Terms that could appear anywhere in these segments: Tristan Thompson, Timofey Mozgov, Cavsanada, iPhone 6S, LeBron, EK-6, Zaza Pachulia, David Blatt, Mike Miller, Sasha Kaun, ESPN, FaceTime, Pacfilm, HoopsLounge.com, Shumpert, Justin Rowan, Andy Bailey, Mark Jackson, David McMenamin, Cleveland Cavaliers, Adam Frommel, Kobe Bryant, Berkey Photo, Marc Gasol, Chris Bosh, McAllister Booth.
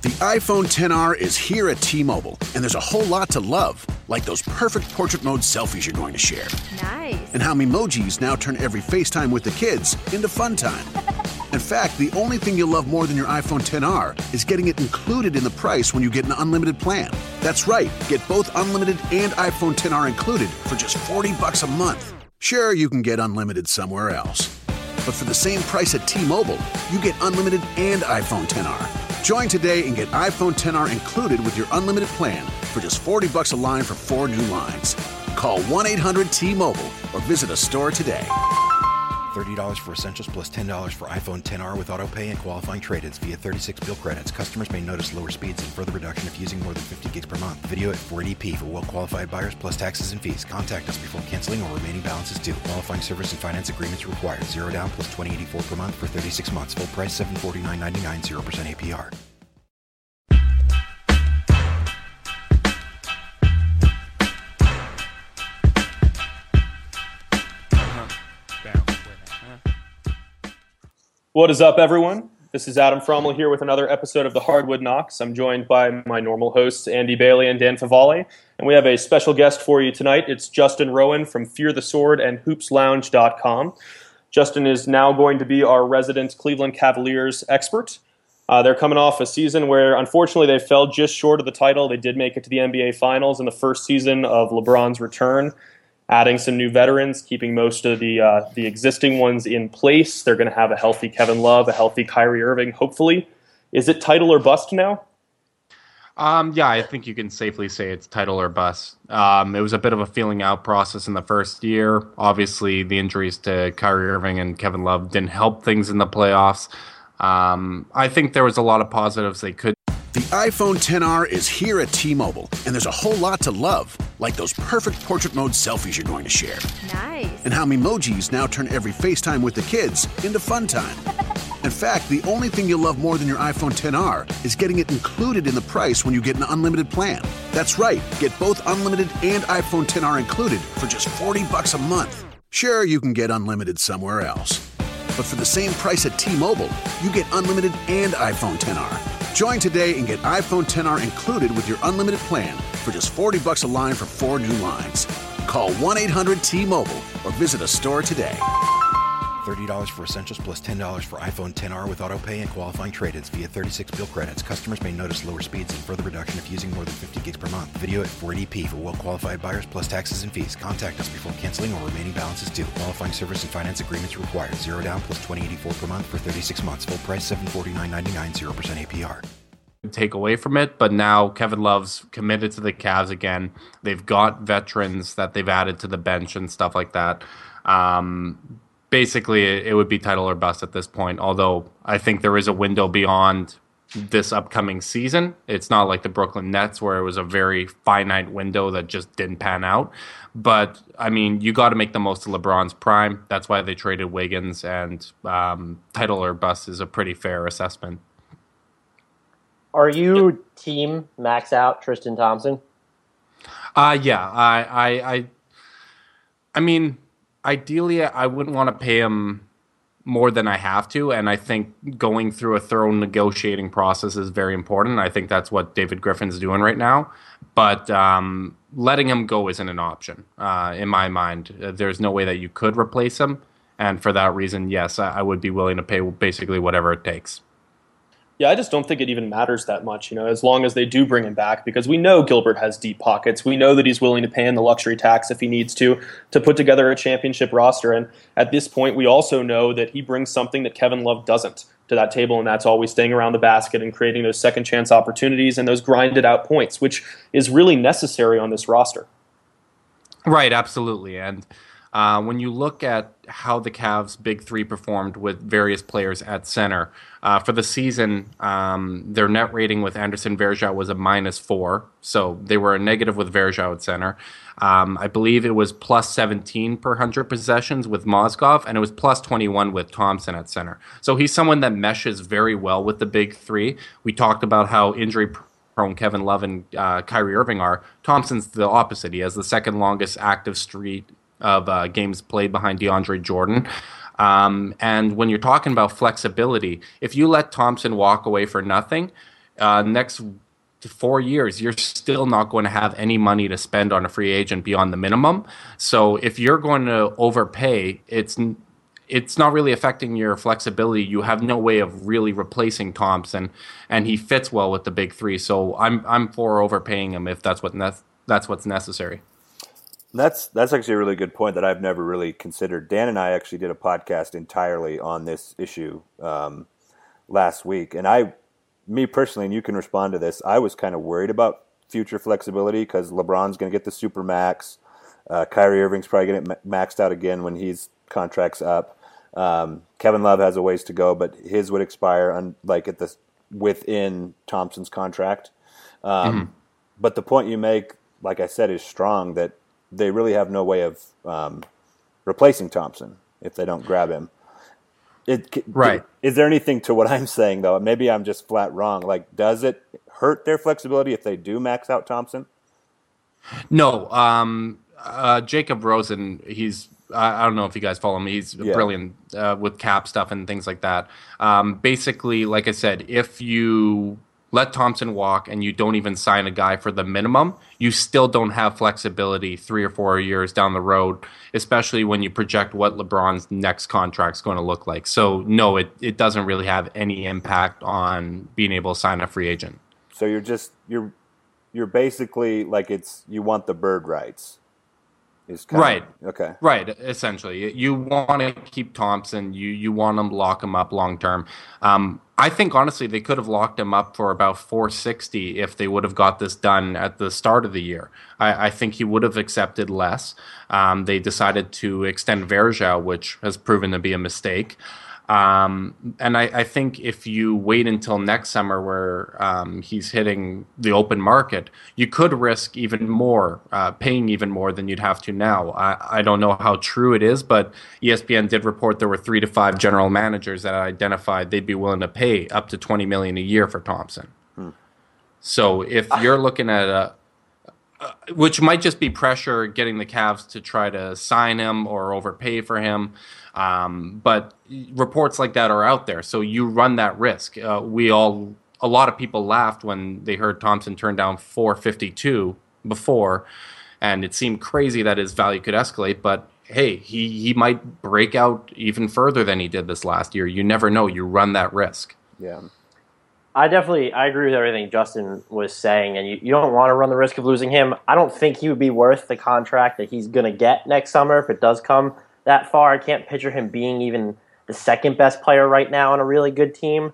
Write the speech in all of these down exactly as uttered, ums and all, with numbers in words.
The iPhone X R is here at T-Mobile, and there's a whole lot to love, like those perfect portrait mode selfies you're going to share. Nice. And how Memojis now turn every FaceTime with the kids into fun time. In fact, the only thing you'll love more than your iPhone X R is getting it included in the price when you get an unlimited plan. That's right. Get both unlimited and iPhone X R included for just forty bucks a month. Sure, you can get unlimited somewhere else. But for the same price at T-Mobile, you get unlimited and iPhone X R. Join today and get iPhone X R included with your unlimited plan for just forty bucks a line for four new lines. Call one eight hundred T Mobile or visit a store today. thirty dollars for Essentials plus ten dollars for iPhone X R with auto pay and qualifying trade-ins via thirty-six bill credits. Customers may notice lower speeds and further reduction if using more than fifty gigs per month. Video at four eighty p for well-qualified buyers plus taxes and fees. Contact us before canceling or remaining balances due. Qualifying service and finance agreements required. Zero down plus twenty eighty-four per month for thirty-six months. Full price seven forty-nine ninety-nine, zero percent A P R. What is up, everyone? This is Adam Frommel here with another episode of the Hardwood Knocks. I'm joined by my normal hosts, Andy Bailey and Dan Favale, and we have a special guest for you tonight. It's Justin Rowan from Fear the Sword and Hoops Lounge dot com. Justin is now going to be our resident Cleveland Cavaliers expert. Uh, they're coming off a season where, unfortunately, they fell just short of the title. They did make it to the N B A Finals in the first season of LeBron's return, adding some new veterans, keeping most of the uh, the existing ones in place. They're going to have a healthy Kevin Love, a healthy Kyrie Irving, hopefully. Is it title or bust now? Um, yeah, I think you can safely say it's title or bust. Um, it was a bit of a feeling out process in the first year. Obviously, the injuries to Kyrie Irving and Kevin Love didn't help things in the playoffs. Um, I think there was a lot of positives they could. The iPhone X R is here at T-Mobile, and there's a whole lot to love, like those perfect portrait mode selfies you're going to share. Nice. And how Memojis now turn every FaceTime with the kids into fun time. In fact, the only thing you'll love more than your iPhone X R is getting it included in the price when you get an unlimited plan. That's right. Get both unlimited and iPhone X R included for just forty bucks a month. Sure, you can get unlimited somewhere else. But for the same price at T-Mobile, you get unlimited and iPhone X R. Join today and get iPhone X R included with your unlimited plan for just forty bucks a line for four new lines. Call one eight hundred T Mobile or visit a store today. thirty dollars for Essentials plus ten dollars for iPhone X R with auto pay and qualifying trade-ins via thirty-six bill credits. Customers may notice lower speeds and further reduction if using more than fifty gigs per month. Video at four eighty p for well-qualified buyers plus taxes and fees. Contact us before canceling or remaining balances due. Qualifying service and finance agreements required. Zero down plus twenty eighty-four per month for thirty-six months. Full price seven forty-nine ninety-nine, zero percent A P R. Take away from it, but now Kevin Love's committed to the Cavs again. They've got veterans that they've added to the bench and stuff like that. Um... Basically, it would be title or bust at this point, although I think there is a window beyond this upcoming season. It's not like the Brooklyn Nets where it was a very finite window that just didn't pan out. But, I mean, you got to make the most of LeBron's prime. That's why they traded Wiggins, and um, title or bust is a pretty fair assessment. Are you team max out Tristan Thompson? Uh, yeah, I, I, I, I mean... Ideally, I wouldn't want to pay him more than I have to, and I think going through a thorough negotiating process is very important. I think that's what David Griffin's doing right now, but um, letting him go isn't an option uh, in my mind. There's no way that you could replace him, and for that reason, yes, I would be willing to pay basically whatever it takes. Yeah, I just don't think it even matters that much, you know, as long as they do bring him back, because we know Gilbert has deep pockets. We know that he's willing to pay in the luxury tax if he needs to, to put together a championship roster. And at this point, we also know that he brings something that Kevin Love doesn't to that table, and that's always staying around the basket and creating those second chance opportunities and those grinded out points, which is really necessary on this roster. Right, absolutely. And Uh, when you look at how the Cavs' big three performed with various players at center, uh, for the season, um, their net rating with Anderson Varejão was a minus four, so they were a negative with Varejão at center. Um, I believe it was plus seventeen per one hundred possessions with Mozgov, and it was plus twenty-one with Thompson at center. So he's someone that meshes very well with the big three. We talked about how injury prone Kevin Love and uh, Kyrie Irving are. Thompson's the opposite. He has the second longest active streak of uh, games played behind DeAndre Jordan. Um, and when you're talking about flexibility, if you let Thompson walk away for nothing, uh, next four years, you're still not going to have any money to spend on a free agent beyond the minimum. So if you're going to overpay, it's it's not really affecting your flexibility. You have no way of really replacing Thompson, and he fits well with the big three. So I'm I'm for overpaying him if that's what ne- that's what's necessary. That's that's actually a really good point that I've never really considered. Dan and I actually did a podcast entirely on this issue um, last week. And I, me personally, and you can respond to this, I was kind of worried about future flexibility because LeBron's going to get the super max. Uh, Kyrie Irving's probably going to get maxed out again when his contract's up. Um, Kevin Love has a ways to go, but his would expire un- like at the within Thompson's contract. Um, mm-hmm. But the point you make, like I said, is strong that they really have no way of um, replacing Thompson if they don't grab him. It, right. Is there anything to what I'm saying, though? Maybe I'm just flat wrong. Like, does it hurt their flexibility if they do max out Thompson? No. Um, uh, Jacob Rosen, he's – I don't know if you guys follow him. He's yeah. brilliant uh, with cap stuff and things like that. Um, basically, like I said, if you – let Thompson walk, and you don't even sign a guy for the minimum, you still don't have flexibility three or four years down the road, especially when you project what LeBron's next contract's going to look like. So, no, it, it doesn't really have any impact on being able to sign a free agent. So you're just you're you're basically like it's you want the bird rights. Is kind right. Of, okay. Right. Essentially, you want to keep Thompson. You you want to lock him up long term. Um, I think honestly, they could have locked him up for about four sixty if they would have got this done at the start of the year. I, I think he would have accepted less. Um, they decided to extend Varejão, which has proven to be a mistake. Um, and I, I think if you wait until next summer where um, he's hitting the open market, you could risk even more, uh, paying even more than you'd have to now. I, I don't know how true it is, but E S P N did report there were three to five general managers that identified they'd be willing to pay up to twenty million dollars a year for Thompson. Hmm. So if you're looking at a Uh, which might just be pressure getting the Cavs to try to sign him or overpay for him. Um, but reports like that are out there, so you run that risk. Uh, we all, a lot of people laughed when they heard Thompson turn down four fifty-two before, and it seemed crazy that his value could escalate, but hey, he, he might break out even further than he did this last year. You never know. You run that risk. Yeah. I definitely I agree with everything Justin was saying, and you, you don't want to run the risk of losing him. I don't think he would be worth the contract that he's going to get next summer if it does come that far. I can't picture him being even the second best player right now on a really good team.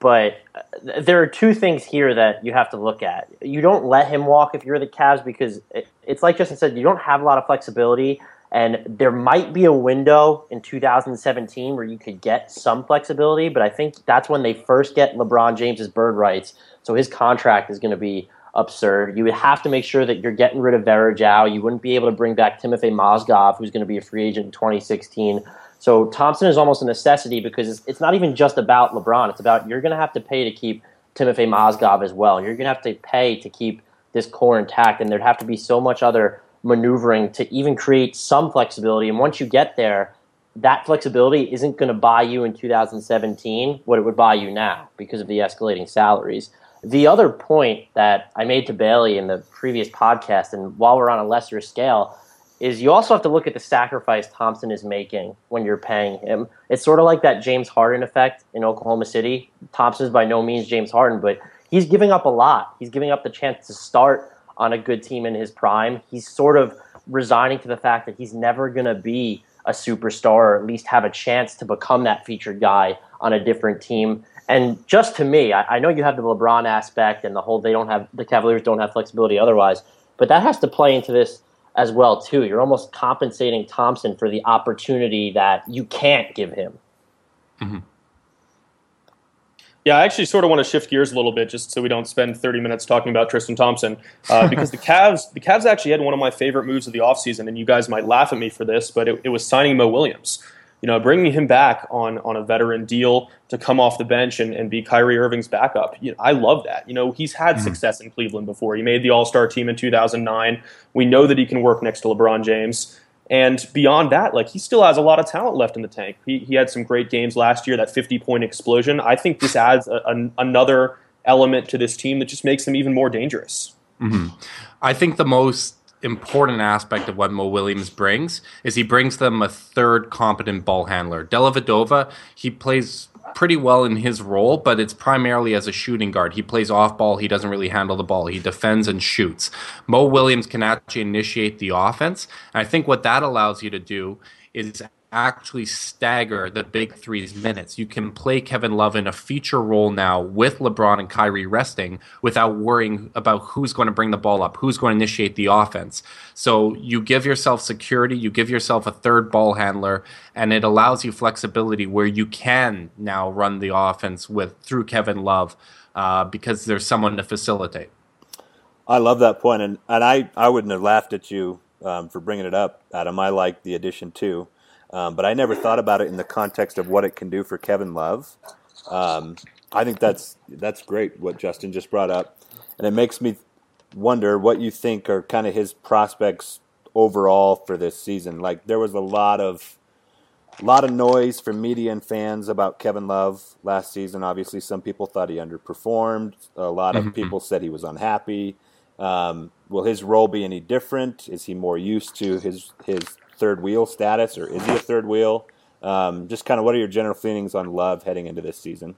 But there are two things here that you have to look at. You don't let him walk if you're the Cavs because it, it's like Justin said, you don't have a lot of flexibility, and there might be a window in two thousand seventeen where you could get some flexibility, but I think that's when they first get LeBron James's bird rights, so his contract is going to be absurd. You would have to make sure that you're getting rid of Varejão. You wouldn't be able to bring back Timofey Mozgov, who's going to be a free agent in twenty sixteen. So Thompson is almost a necessity because it's, it's not even just about LeBron. It's about you're going to have to pay to keep Timofey Mozgov as well. You're going to have to pay to keep this core intact, and there'd have to be so much other maneuvering to even create some flexibility. And once you get there, that flexibility isn't going to buy you in two thousand seventeen what it would buy you now because of the escalating salaries. The other point that I made to Bailey in the previous podcast, and while we're on a lesser scale, is you also have to look at the sacrifice Thompson is making when you're paying him. It's sort of like that James Harden effect in Oklahoma City. Thompson's by no means James Harden, but he's giving up a lot. He's giving up the chance to start on a good team in his prime. He's sort of resigning to the fact that he's never going to be a superstar or at least have a chance to become that featured guy on a different team. And just to me, I, I know you have the LeBron aspect and the whole they don't have the Cavaliers don't have flexibility otherwise, but that has to play into this as well, too. You're almost compensating Thompson for the opportunity that you can't give him. Mm-hmm. Yeah, I actually sort of want to shift gears a little bit just so we don't spend thirty minutes talking about Tristan Thompson uh, because the Cavs the Cavs actually had one of my favorite moves of the offseason, and you guys might laugh at me for this, but it, it was signing Mo Williams. You know, bringing him back on, on a veteran deal to come off the bench and, and be Kyrie Irving's backup. You know, I love that. You know, he's had mm-hmm. success in Cleveland before. He made the All-Star team in two thousand nine. We know that he can work next to LeBron James. And beyond that, like, he still has a lot of talent left in the tank. He he had some great games last year, that fifty-point explosion. I think this adds a, a, another element to this team that just makes them even more dangerous. Mm-hmm. I think the most important aspect of what Mo Williams brings is he brings them a third competent ball handler. Dellavedova, he plays pretty well in his role, but it's primarily as a shooting guard. He plays off ball. He doesn't really handle the ball. He defends and shoots. Mo Williams can actually initiate the offense. And I think what that allows you to do is actually stagger the big three's minutes. You can play Kevin Love in a feature role now with LeBron and Kyrie resting without worrying about who's going to bring the ball up, who's going to initiate the offense. So you give yourself security, you give yourself a third ball handler, and it allows you flexibility where you can now run the offense with through Kevin Love uh, because there's someone to facilitate. I love that point, and, and I, I wouldn't have laughed at you um, for bringing it up, Adam. I like the addition too. Um, but I never thought about it in the context of what it can do for Kevin Love. Um, I think that's that's great what Justin just brought up. And it makes me wonder what you think are kind of his prospects overall for this season. Like, there was a lot of lot of noise from media and fans about Kevin Love last season. Obviously, some people thought he underperformed. A lot of people said he was unhappy. Um, will his role be any different? Is he more used to his his third wheel status, or is he a third wheel? Um, just kind of what are your general feelings on Love heading into this season?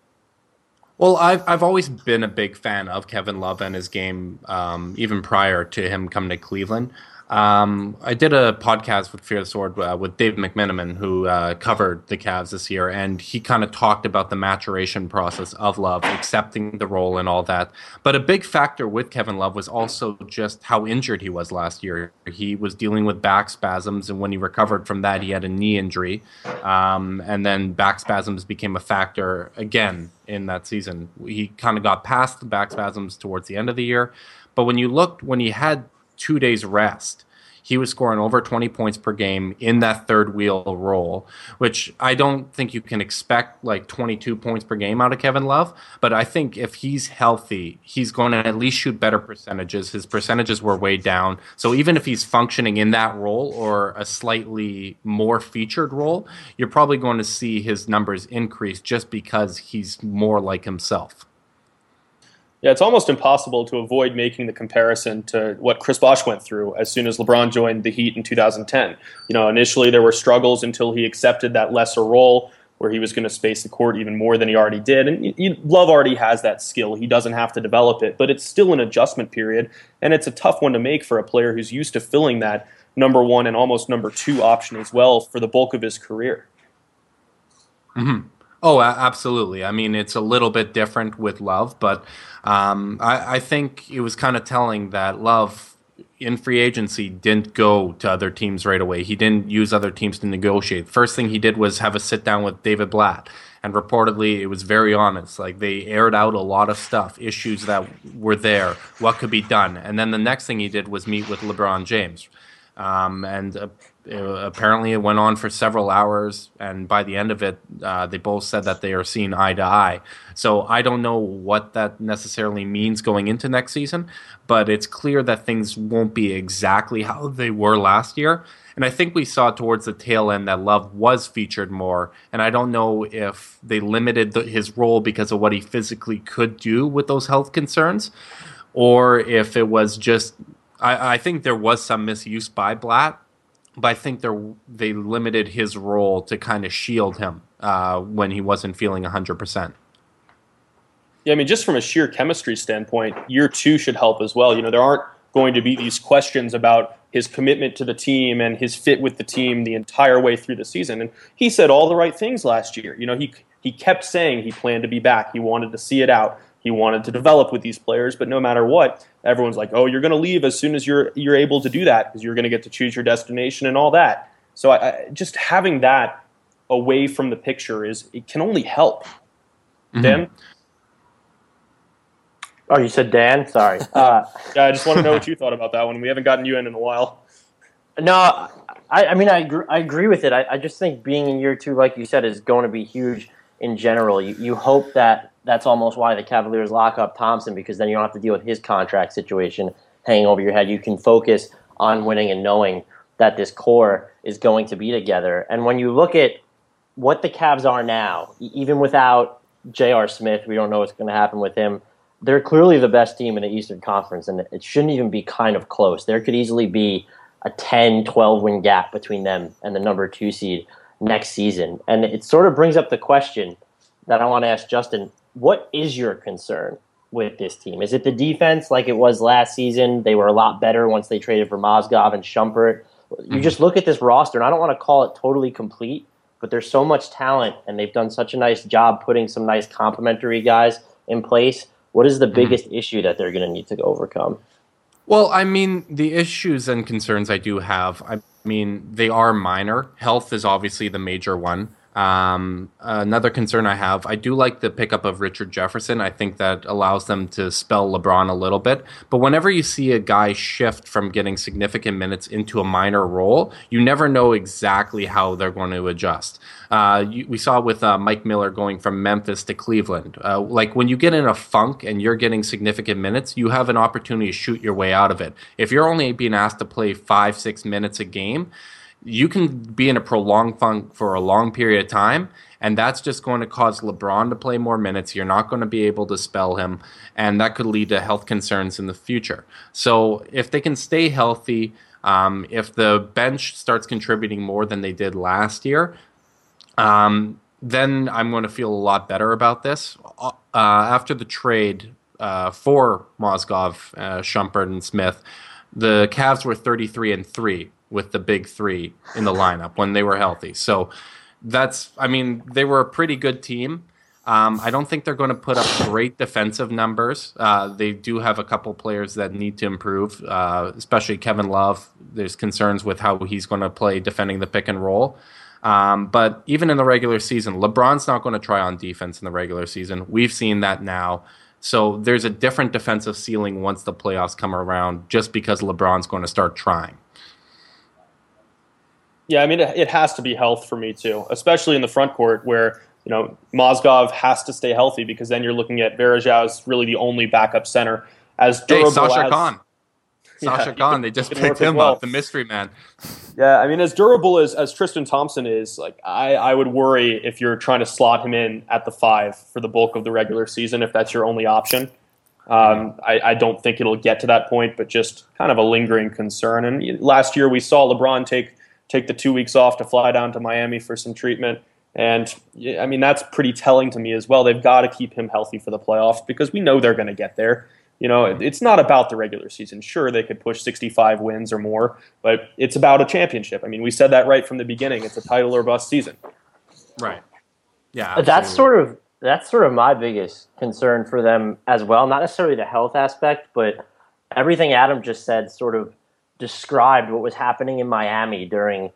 Well, I've I've always been a big fan of Kevin Love and his game, um, even prior to him coming to Cleveland. Um, I did a podcast with Fear the Sword uh, with David McMenamin, who uh, covered the Cavs this year, and he kind of talked about the maturation process of Love, accepting the role and all that. But a big factor with Kevin Love was also just how injured he was last year. He was dealing with back spasms, and when he recovered from that, he had a knee injury. Um, and then back spasms became a factor again in that season. He kind of got past the back spasms towards the end of the year. But when you looked, when he had two days rest, he was scoring over twenty points per game in that third wheel role, which I don't think you can expect like twenty-two points per game out of Kevin Love. But I think if he's healthy, he's going to at least shoot better percentages. His percentages were way down. So even if he's functioning in that role or a slightly more featured role, you're probably going to see his numbers increase just because he's more like himself. Yeah, it's almost impossible to avoid making the comparison to what Chris Bosh went through as soon as LeBron joined the Heat in two thousand ten. You know, initially there were struggles until he accepted that lesser role where he was going to space the court even more than he already did. And you, you, Love already has that skill. He doesn't have to develop it, but it's still an adjustment period, and it's a tough one to make for a player who's used to filling that number one and almost number two option as well for the bulk of his career. Mm-hmm. Oh, absolutely. I mean, it's a little bit different with Love, but um, I, I think it was kind of telling that Love in free agency didn't go to other teams right away. He didn't use other teams to negotiate. First thing he did was have a sit down with David Blatt, and reportedly it was very honest. Like, they aired out a lot of stuff, issues that were there, what could be done. And then the next thing he did was meet with LeBron James. Um, and uh, apparently it went on for several hours, and by the end of it, uh, they both said that they are seeing eye to eye. So I don't know what that necessarily means going into next season, but it's clear that things won't be exactly how they were last year. And I think we saw towards the tail end that Love was featured more, and I don't know if they limited the, his role because of what he physically could do with those health concerns, or if it was just... I, I think there was some misuse by Blatt, but I think there, they limited his role to kind of shield him uh, when he wasn't feeling one hundred percent. Yeah, I mean, just from a sheer chemistry standpoint, year two should help as well. You know, there aren't going to be these questions about his commitment to the team and his fit with the team the entire way through the season. And he said all the right things last year. You know, he he kept saying he planned to be back. He wanted to see it out. he wanted to develop with these players. But no matter what, everyone's like, oh, you're going to leave as soon as you're you're able to do that, because you're going to get to choose your destination and all that. So I, I, just having that away from the picture is it can only help. Mm-hmm. Dan? Oh, you said Dan? Sorry. Uh, yeah, I just want to know what you thought about that one. We haven't gotten you in in a while. No, I, I mean, I, gr- I agree with it. I, I just think being in year two, like you said, is going to be huge in general. You, you hope that that's almost why the Cavaliers lock up Thompson, because then you don't have to deal with his contract situation hanging over your head. You can focus on winning and knowing that this core is going to be together. And when you look at what the Cavs are now, even without J R. Smith, we don't know what's going to happen with him. They're clearly the best team in the Eastern Conference, and it shouldn't even be kind of close. There could easily be a ten, twelve win gap between them and the number two seed next season. And it sort of brings up the question that I want to ask Justin. What is your concern with this team? Is it the defense like it was last season? They were a lot better once they traded for Mozgov and Shumpert. You just look at this roster, and I don't want to call it totally complete, but there's so much talent, and they've done such a nice job putting some nice complementary guys in place. What is the biggest issue that they're going to need to overcome? Well, I mean, the issues and concerns I do have, I mean, they are minor. Health is obviously the major one. Um, another concern I have, I do like the pickup of Richard Jefferson. I think that allows them to spell LeBron a little bit. But whenever you see a guy shift from getting significant minutes into a minor role, you never know exactly how they're going to adjust. Uh, you, we saw with uh, Mike Miller going from Memphis to Cleveland. Uh, like when you get in a funk and you're getting significant minutes, you have an opportunity to shoot your way out of it. If you're only being asked to play five, six minutes a game, you can be in a prolonged funk for a long period of time, and that's just going to cause LeBron to play more minutes. You're not going to be able to spell him, and that could lead to health concerns in the future. So if they can stay healthy, um, if the bench starts contributing more than they did last year, um, then I'm going to feel a lot better about this. Uh, after the trade uh, for Mozgov, uh, Shumpert, and Smith, the Cavs were thirty-three and three. With the big three in the lineup when they were healthy. So that's, I mean, they were a pretty good team. Um, I don't think they're going to put up great defensive numbers. Uh, they do have a couple players that need to improve, uh, especially Kevin Love. There's concerns with how he's going to play defending the pick and roll. Um, but even in the regular season, LeBron's not going to try on defense in the regular season. We've seen that now. So there's a different defensive ceiling once the playoffs come around just because LeBron's going to start trying. Yeah, I mean, it has to be health for me too, especially in the front court where, you know, Mozgov has to stay healthy because then you're looking at Varejão as really the only backup center. As durable hey, Sasha as Kaun. Yeah, Sasha Kaun, they just picked him well. up, the mystery man. Yeah, I mean, as durable as, as Tristan Thompson is, like I, I would worry if you're trying to slot him in at the five for the bulk of the regular season, if that's your only option. Um, I, I don't think it'll get to that point, but just kind of a lingering concern. And last year we saw LeBron take take the two weeks off to fly down to Miami for some treatment. And, I mean, that's pretty telling to me as well. They've got to keep him healthy for the playoffs because we know they're going to get there. You know, it's not about the regular season. Sure, they could push sixty-five wins or more, but it's about a championship. I mean, we said that right from the beginning. It's a title or bust season. Right. Yeah. Absolutely. That's sort of that's sort of my biggest concern for them as well. Not necessarily the health aspect, but everything Adam just said sort of described what was happening in Miami during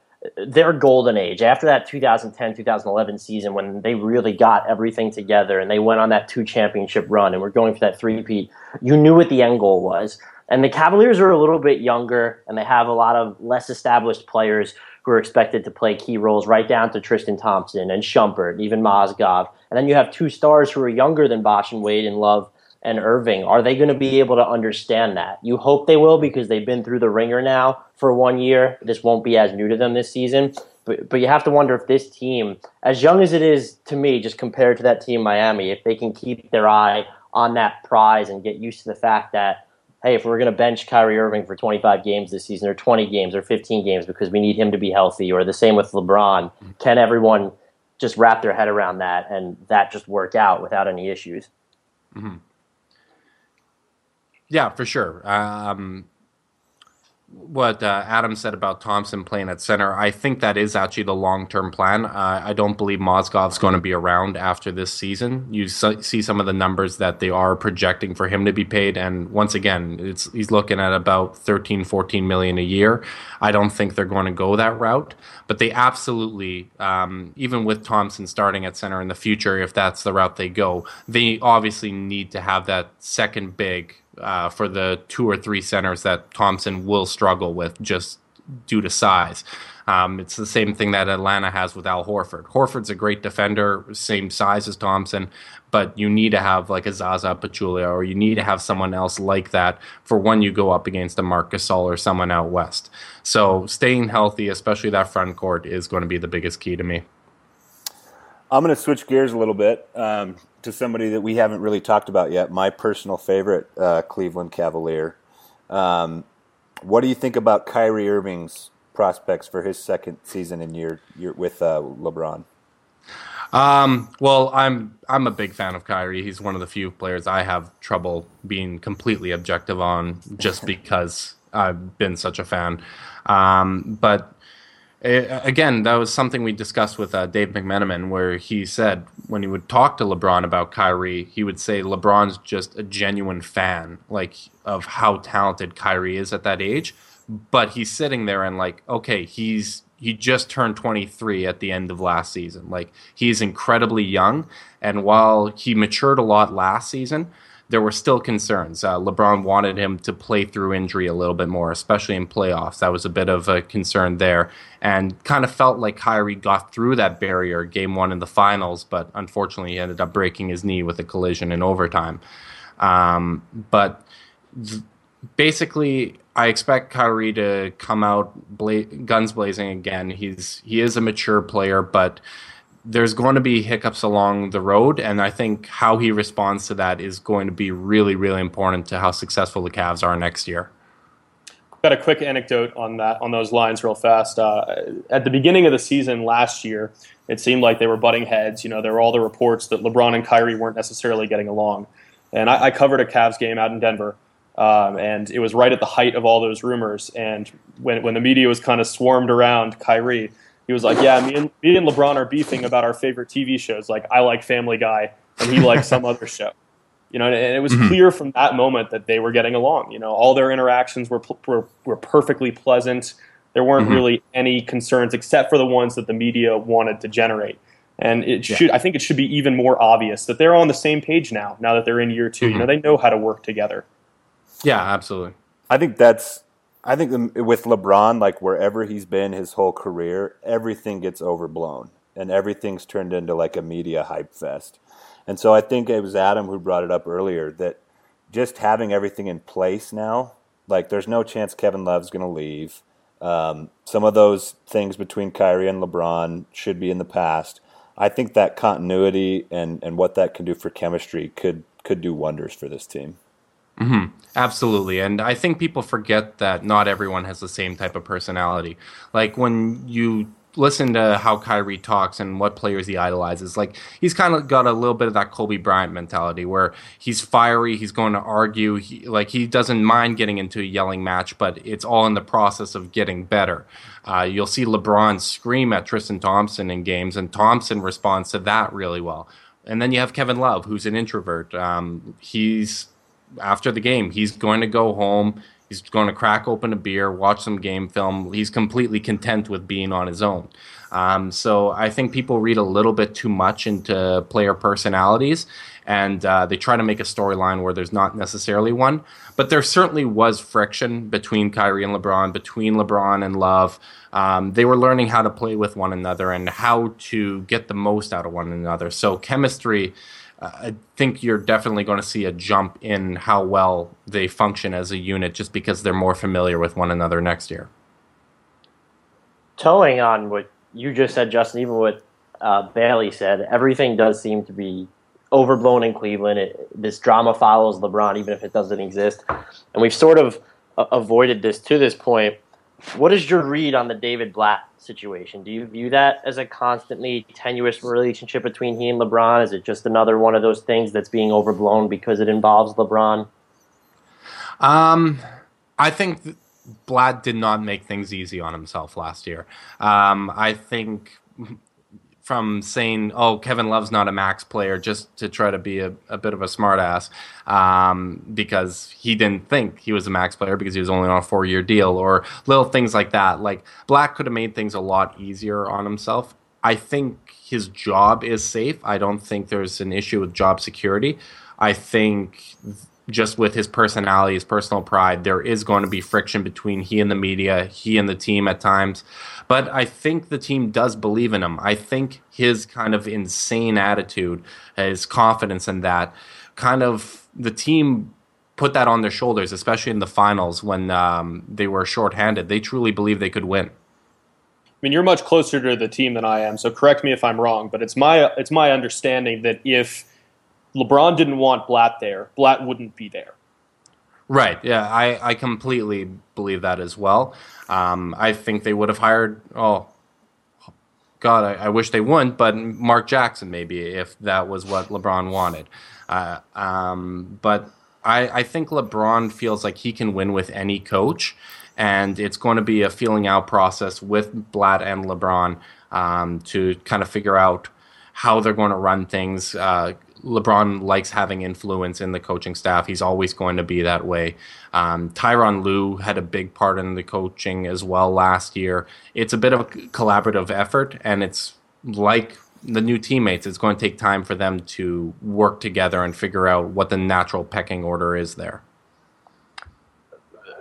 their golden age after that two thousand ten, two thousand eleven season when they really got everything together and they went on that two championship run and were going for that three-peat. You knew what the end goal was. And the Cavaliers are a little bit younger and they have a lot of less established players who are expected to play key roles right down to Tristan Thompson and Shumpert, even Mozgov. And then you have two stars who are younger than Bosh and Wade and Love and Irving. Are they going to be able to understand that? You hope they will because they've been through the ringer now for one year. This won't be as new to them this season. But, but you have to wonder if this team, as young as it is to me, just compared to that team Miami, if they can keep their eye on that prize and get used to the fact that, hey, if we're going to bench Kyrie Irving for twenty-five games this season or twenty games or fifteen games because we need him to be healthy, or the same with LeBron, can everyone just wrap their head around that and that just work out without any issues? Mm-hmm. Yeah, for sure. Um, what uh, Adam said about Thompson playing at center, I think that is actually the long-term plan. Uh, I don't believe Mozgov's going to be around after this season. You so- see some of the numbers that they are projecting for him to be paid, and once again, it's he's looking at about thirteen, fourteen million a year. I don't think they're going to go that route, but they absolutely, um, even with Thompson starting at center in the future, if that's the route they go, they obviously need to have that second big Uh, for the two or three centers that Thompson will struggle with just due to size. Um, it's the same thing that Atlanta has with Al Horford. Horford's a great defender, same size as Thompson, but you need to have like a Zaza Pachulia, or you need to have someone else like that for when you go up against a Marc Gasol or someone out west. So staying healthy, especially that front court, is going to be the biggest key to me. I'm going to switch gears a little bit um, to somebody that we haven't really talked about yet, my personal favorite uh, Cleveland Cavalier. Um, what do you think about Kyrie Irving's prospects for his second season in year, year with uh, LeBron? Um, well, I'm I'm a big fan of Kyrie. He's one of the few players I have trouble being completely objective on just because I've been such a fan. Um, but... It, again, that was something we discussed with uh, Dave McMenamin, where he said when he would talk to LeBron about Kyrie, he would say LeBron's just a genuine fan, like, of how talented Kyrie is at that age. But he's sitting there and like, okay, he's he just turned twenty-three at the end of last season. Like, he's incredibly young, and while he matured a lot last season, there were still concerns. Uh, LeBron wanted him to play through injury a little bit more, especially in playoffs. That was a bit of a concern there. And kind of felt like Kyrie got through that barrier game one in the finals, but unfortunately he ended up breaking his knee with a collision in overtime. Um, but th- basically, I expect Kyrie to come out bla- guns blazing again. He's He is a mature player, but there's going to be hiccups along the road, and I think how he responds to that is going to be really, really important to how successful the Cavs are next year. Got a quick anecdote on that, on those lines real fast. Uh, at the beginning of the season last year, it seemed like they were butting heads. You know, there were all the reports that LeBron and Kyrie weren't necessarily getting along. And I, I covered a Cavs game out in Denver, um, and it was right at the height of all those rumors. And when, when the media was kind of swarmed around Kyrie, he was like, yeah, me and, me and LeBron are beefing about our favorite T V shows. Like, I like Family Guy, and he likes some other show. You know, and, and it was mm-hmm. clear from that moment that they were getting along. You know, all their interactions were were, were perfectly pleasant. There weren't mm-hmm. really any concerns except for the ones that the media wanted to generate. And it yeah. should, I think it should be even more obvious that they're on the same page now, now that they're in year two. Mm-hmm. You know, they know how to work together. Yeah, absolutely. I think that's... I think with LeBron, like wherever he's been his whole career, everything gets overblown and everything's turned into like a media hype fest. And so I think it was Adam who brought it up earlier that just having everything in place now, like there's no chance Kevin Love's going to leave. Um, some of those things between Kyrie and LeBron should be in the past. I think that continuity and, and what that can do for chemistry could could do wonders for this team. Mm-hmm. Absolutely. And I think people forget that not everyone has the same type of personality. Like when you listen to how Kyrie talks and what players he idolizes, like he's kind of got a little bit of that Kobe Bryant mentality where he's fiery, he's going to argue, he, like he doesn't mind getting into a yelling match, but it's all in the process of getting better. Uh, you'll see LeBron scream at Tristan Thompson in games, and Thompson responds to that really well. And then you have Kevin Love, who's an introvert. Um, he's... After the game, he's going to go home, he's going to crack open a beer, watch some game film. He's completely content with being on his own. Um, so I think people read a little bit too much into player personalities, and uh, they try to make a storyline where there's not necessarily one. But there certainly was friction between Kyrie and LeBron, between LeBron and Love. Um, they were learning how to play with one another and how to get the most out of one another. So chemistry... I think you're definitely going to see a jump in how well they function as a unit just because they're more familiar with one another next year. Towing on what you just said, Justin, even what uh, Bailey said, everything does seem to be overblown in Cleveland. It, this drama follows LeBron, even if it doesn't exist. And we've sort of uh, avoided this to this point. What is your read on the David Blatt situation? Do you view that as a constantly tenuous relationship between he and LeBron? Is it just another one of those things that's being overblown because it involves LeBron? Um, I think th- Blatt did not make things easy on himself last year. Um, I think from saying, oh, Kevin Love's not a max player, just to try to be a, a bit of a smartass um, because he didn't think he was a max player because he was only on a four-year deal, or little things like that. Like, Blatt could have made things a lot easier on himself. I think his job is safe. I don't think there's an issue with job security. I think th- just with his personality, his personal pride, there is going to be friction between he and the media, he and the team at times. But I think the team does believe in him. I think his kind of insane attitude, his confidence in that, kind of the team put that on their shoulders, especially in the finals when um, they were shorthanded. They truly believed they could win. I mean, you're much closer to the team than I am, so correct me if I'm wrong, but it's my it's my understanding that if LeBron didn't want Blatt there, Blatt wouldn't be there. Right, yeah, I, I completely believe that as well. Um, I think they would have hired, oh, God, I, I wish they wouldn't, but Mark Jackson maybe, if that was what LeBron wanted. Uh, um, but I, I think LeBron feels like he can win with any coach, and it's going to be a feeling out process with Blatt and LeBron um, to kind of figure out how they're going to run things. Uh, LeBron likes having influence in the coaching staff. He's always going to be that way. Um, Tyronn Lue had a big part in the coaching as well last year. It's a bit of a collaborative effort, and it's like the new teammates. It's going to take time for them to work together and figure out what the natural pecking order is there.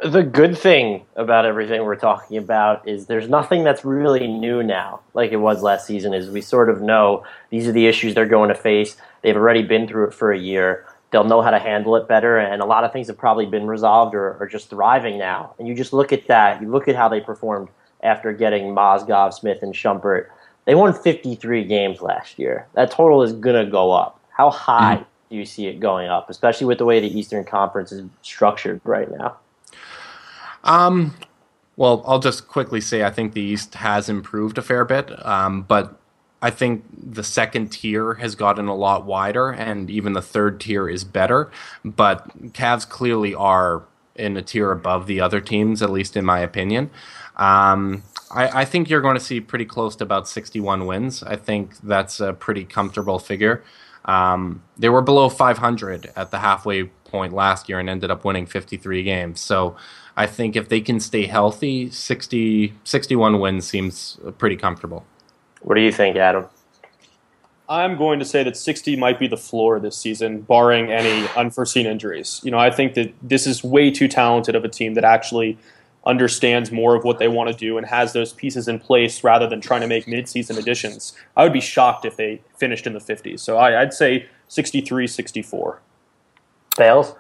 The good thing about everything we're talking about is there's nothing that's really new now, like it was last season, is we sort of know these are the issues they're going to face. They've already been through it for a year. They'll know how to handle it better, and a lot of things have probably been resolved or are just thriving now. And you just look at that. You look at how they performed after getting Mozgov, Smith, and Shumpert. They won fifty-three games last year. That total is going to go up. How high mm-hmm. do you see it going up, especially with the way the Eastern Conference is structured right now? Um, well, I'll just quickly say I think the East has improved a fair bit, um, but I think the second tier has gotten a lot wider, and even the third tier is better. But Cavs clearly are in a tier above the other teams, at least in my opinion. Um, I, I think you're going to see pretty close to about sixty-one wins. I think that's a pretty comfortable figure. Um, they were below five hundred at the halfway point last year and ended up winning fifty-three games. So I think if they can stay healthy, sixty, sixty-one wins seems pretty comfortable. What do you think, Adam? I'm going to say that sixty might be the floor this season, barring any unforeseen injuries. You know, I think that this is way too talented of a team that actually understands more of what they want to do and has those pieces in place rather than trying to make midseason additions. I would be shocked if they finished in the fifties. So I, I'd say sixty-three, sixty-four. Bales?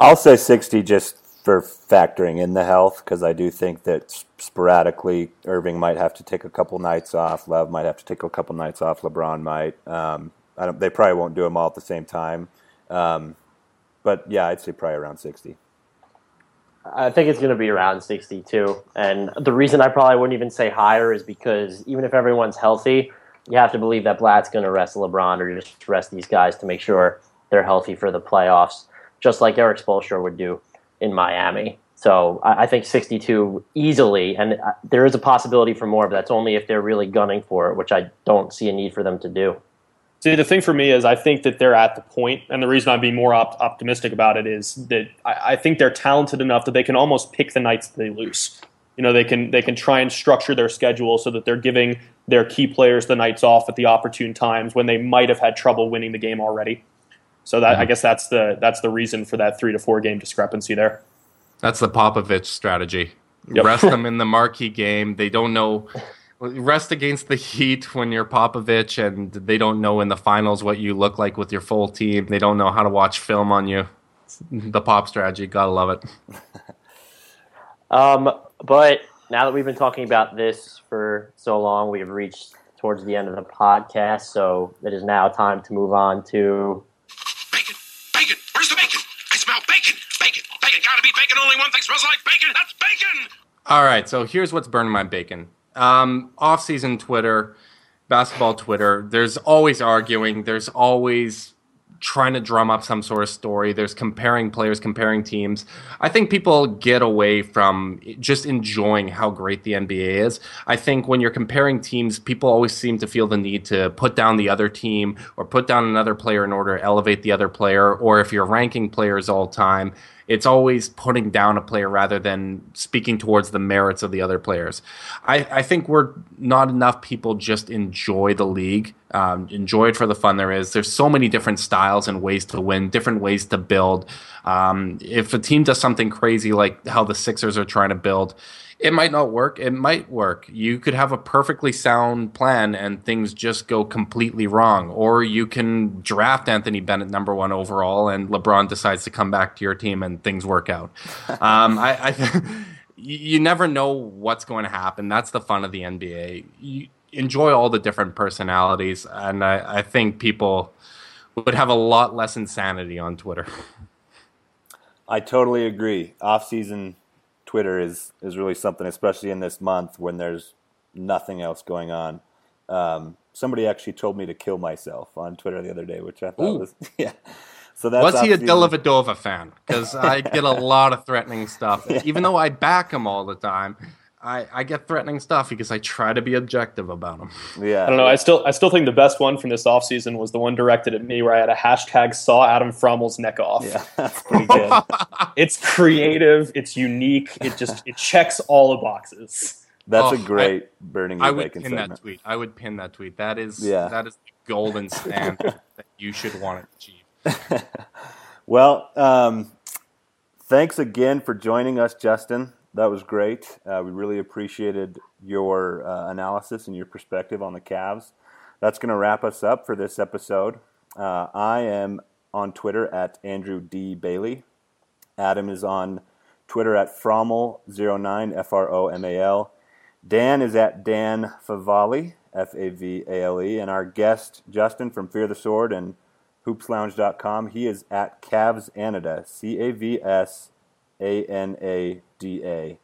I'll say sixty just for factoring in the health, because I do think that sporadically Irving might have to take a couple nights off. Love might have to take a couple nights off. LeBron might. Um, I don't, they probably won't do them all at the same time. Um, but, yeah, I'd say probably around sixty. I think it's going to be around sixty-two, and the reason I probably wouldn't even say higher is because even if everyone's healthy, you have to believe that Blatt's going to rest LeBron or just rest these guys to make sure they're healthy for the playoffs, just like Eric Spoelstra would do in Miami. So I think sixty-two easily, and there is a possibility for more, but that's only if they're really gunning for it, which I don't see a need for them to do. See, the thing for me is I think that they're at the point, and the reason I'd be more op- optimistic about it is that I, I think they're talented enough that they can almost pick the nights that they lose. You know, they can they can try and structure their schedule so that they're giving their key players the nights off at the opportune times when they might have had trouble winning the game already. So that, mm-hmm. I guess that's the that's the reason for that three to four game discrepancy there. That's the Popovich strategy. Yep. Rest them in the marquee game. They don't know. Rest against the Heat when you're Popovich, and they don't know in the finals what you look like with your full team. They don't know how to watch film on you. The Pop strategy, gotta love it. um, but now that we've been talking about this for so long, we have reached towards the end of the podcast, so it is now time to move on to... Bacon! Bacon! Where's the bacon? I smell bacon! Bacon! Bacon! Gotta be bacon! Only one thing smells like bacon! That's bacon! All right, so here's what's burning my bacon. Um, off-season Twitter, basketball Twitter, there's always arguing. There's always trying to drum up some sort of story. There's comparing players, comparing teams. I think people get away from just enjoying how great the N B A is. I think when you're comparing teams, people always seem to feel the need to put down the other team or put down another player in order to elevate the other player. Or if you're ranking players all time, it's always putting down a player rather than speaking towards the merits of the other players. I, I think we're not enough people just enjoy the league, um, enjoy it for the fun there is. There's so many different styles and ways to win, different ways to build. Um, if a team does something crazy like how the Sixers are trying to build, it might not work. It might work. You could have a perfectly sound plan and things just go completely wrong. Or you can draft Anthony Bennett number one overall and LeBron decides to come back to your team and things work out. um, I, I you never know what's going to happen. That's the fun of the N B A. You enjoy all the different personalities, and I, I think people would have a lot less insanity on Twitter. I totally agree. Off-season Twitter is, is really something, especially in this month when there's nothing else going on. Um, somebody actually told me to kill myself on Twitter the other day, which I thought Ooh. was yeah. So that's was he a Dellavedova fan? Because I get a lot of threatening stuff, yeah. even though I back him all the time. I, I get threatening stuff because I try to be objective about them. Yeah, I don't know. I still I still think the best one from this offseason was the one directed at me where I had a hashtag saw Adam Frommel's neck off. Yeah, that's pretty good. It's creative. It's unique. It just it checks all the boxes. That's oh, a great I, burning. I would bacon pin segment. that tweet. I would pin that tweet. That is yeah. that is the golden standard that you should want to achieve. Well, um, thanks again for joining us, Justin. That was great. Uh, we really appreciated your uh, analysis and your perspective on the Cavs. That's going to wrap us up for this episode. Uh, I am on Twitter at Andrew D. Bailey. Adam is on Twitter at Frommel zero nine, F R O M A L. Dan is at Dan Favale, F A V A L E. And our guest, Justin from Fear the Sword and Hoops Lounge dot com, he is at Cavsanada, C A V S A N A D A.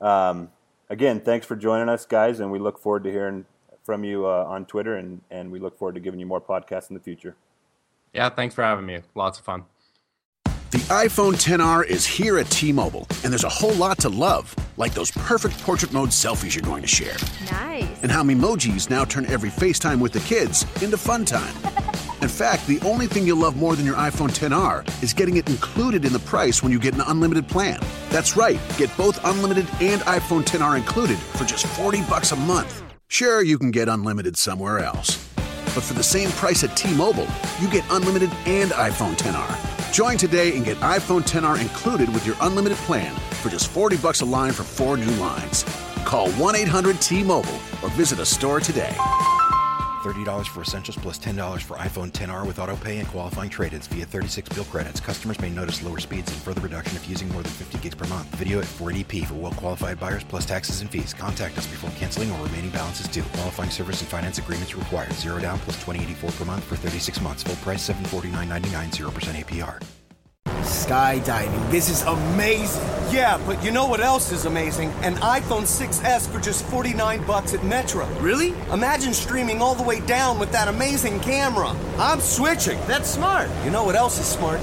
Um, again, thanks for joining us, guys, and we look forward to hearing from you uh, on Twitter, and, and we look forward to giving you more podcasts in the future. Yeah, thanks for having me. Lots of fun. The iPhone X R is here at T-Mobile, and there's a whole lot to love, like those perfect portrait mode selfies you're going to share. Nice. And how Memojis now turn every FaceTime with the kids into fun time. In fact, the only thing you'll love more than your iPhone X R is getting it included in the price when you get an unlimited plan. That's right. Get both unlimited and iPhone X R included for just forty bucks a month. Sure, you can get unlimited somewhere else. But for the same price at T-Mobile, you get unlimited and iPhone X R. Join today and get iPhone X R included with your unlimited plan for just forty bucks a line for four new lines. Call one eight hundred T Mobile or visit a store today. thirty dollars for Essentials plus ten dollars for iPhone X R with autopay and qualifying trade-ins via thirty-six bill credits. Customers may notice lower speeds and further reduction if using more than fifty gigs per month. Video at four eighty p for well-qualified buyers plus taxes and fees. Contact us before canceling or remaining balance is due. Qualifying service and finance agreements required. Zero down plus twenty eighty-four per month for thirty-six months. Full price seven forty-nine ninety-nine, zero percent A P R. Skydiving. This is amazing. Yeah, but you know what else is amazing? An iPhone six S for just forty-nine bucks at Metro. Really? Imagine streaming all the way down with that amazing camera. I'm switching. That's smart. You know what else is smart?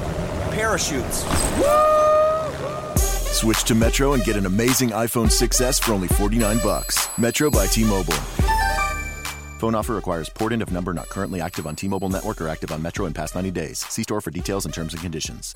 Parachutes. Woo! Switch to Metro and get an amazing iPhone six S for only forty-nine bucks. Metro by T-Mobile. Phone offer requires port-in of number not currently active on T-Mobile network or active on Metro in past ninety days. See store for details and terms and conditions.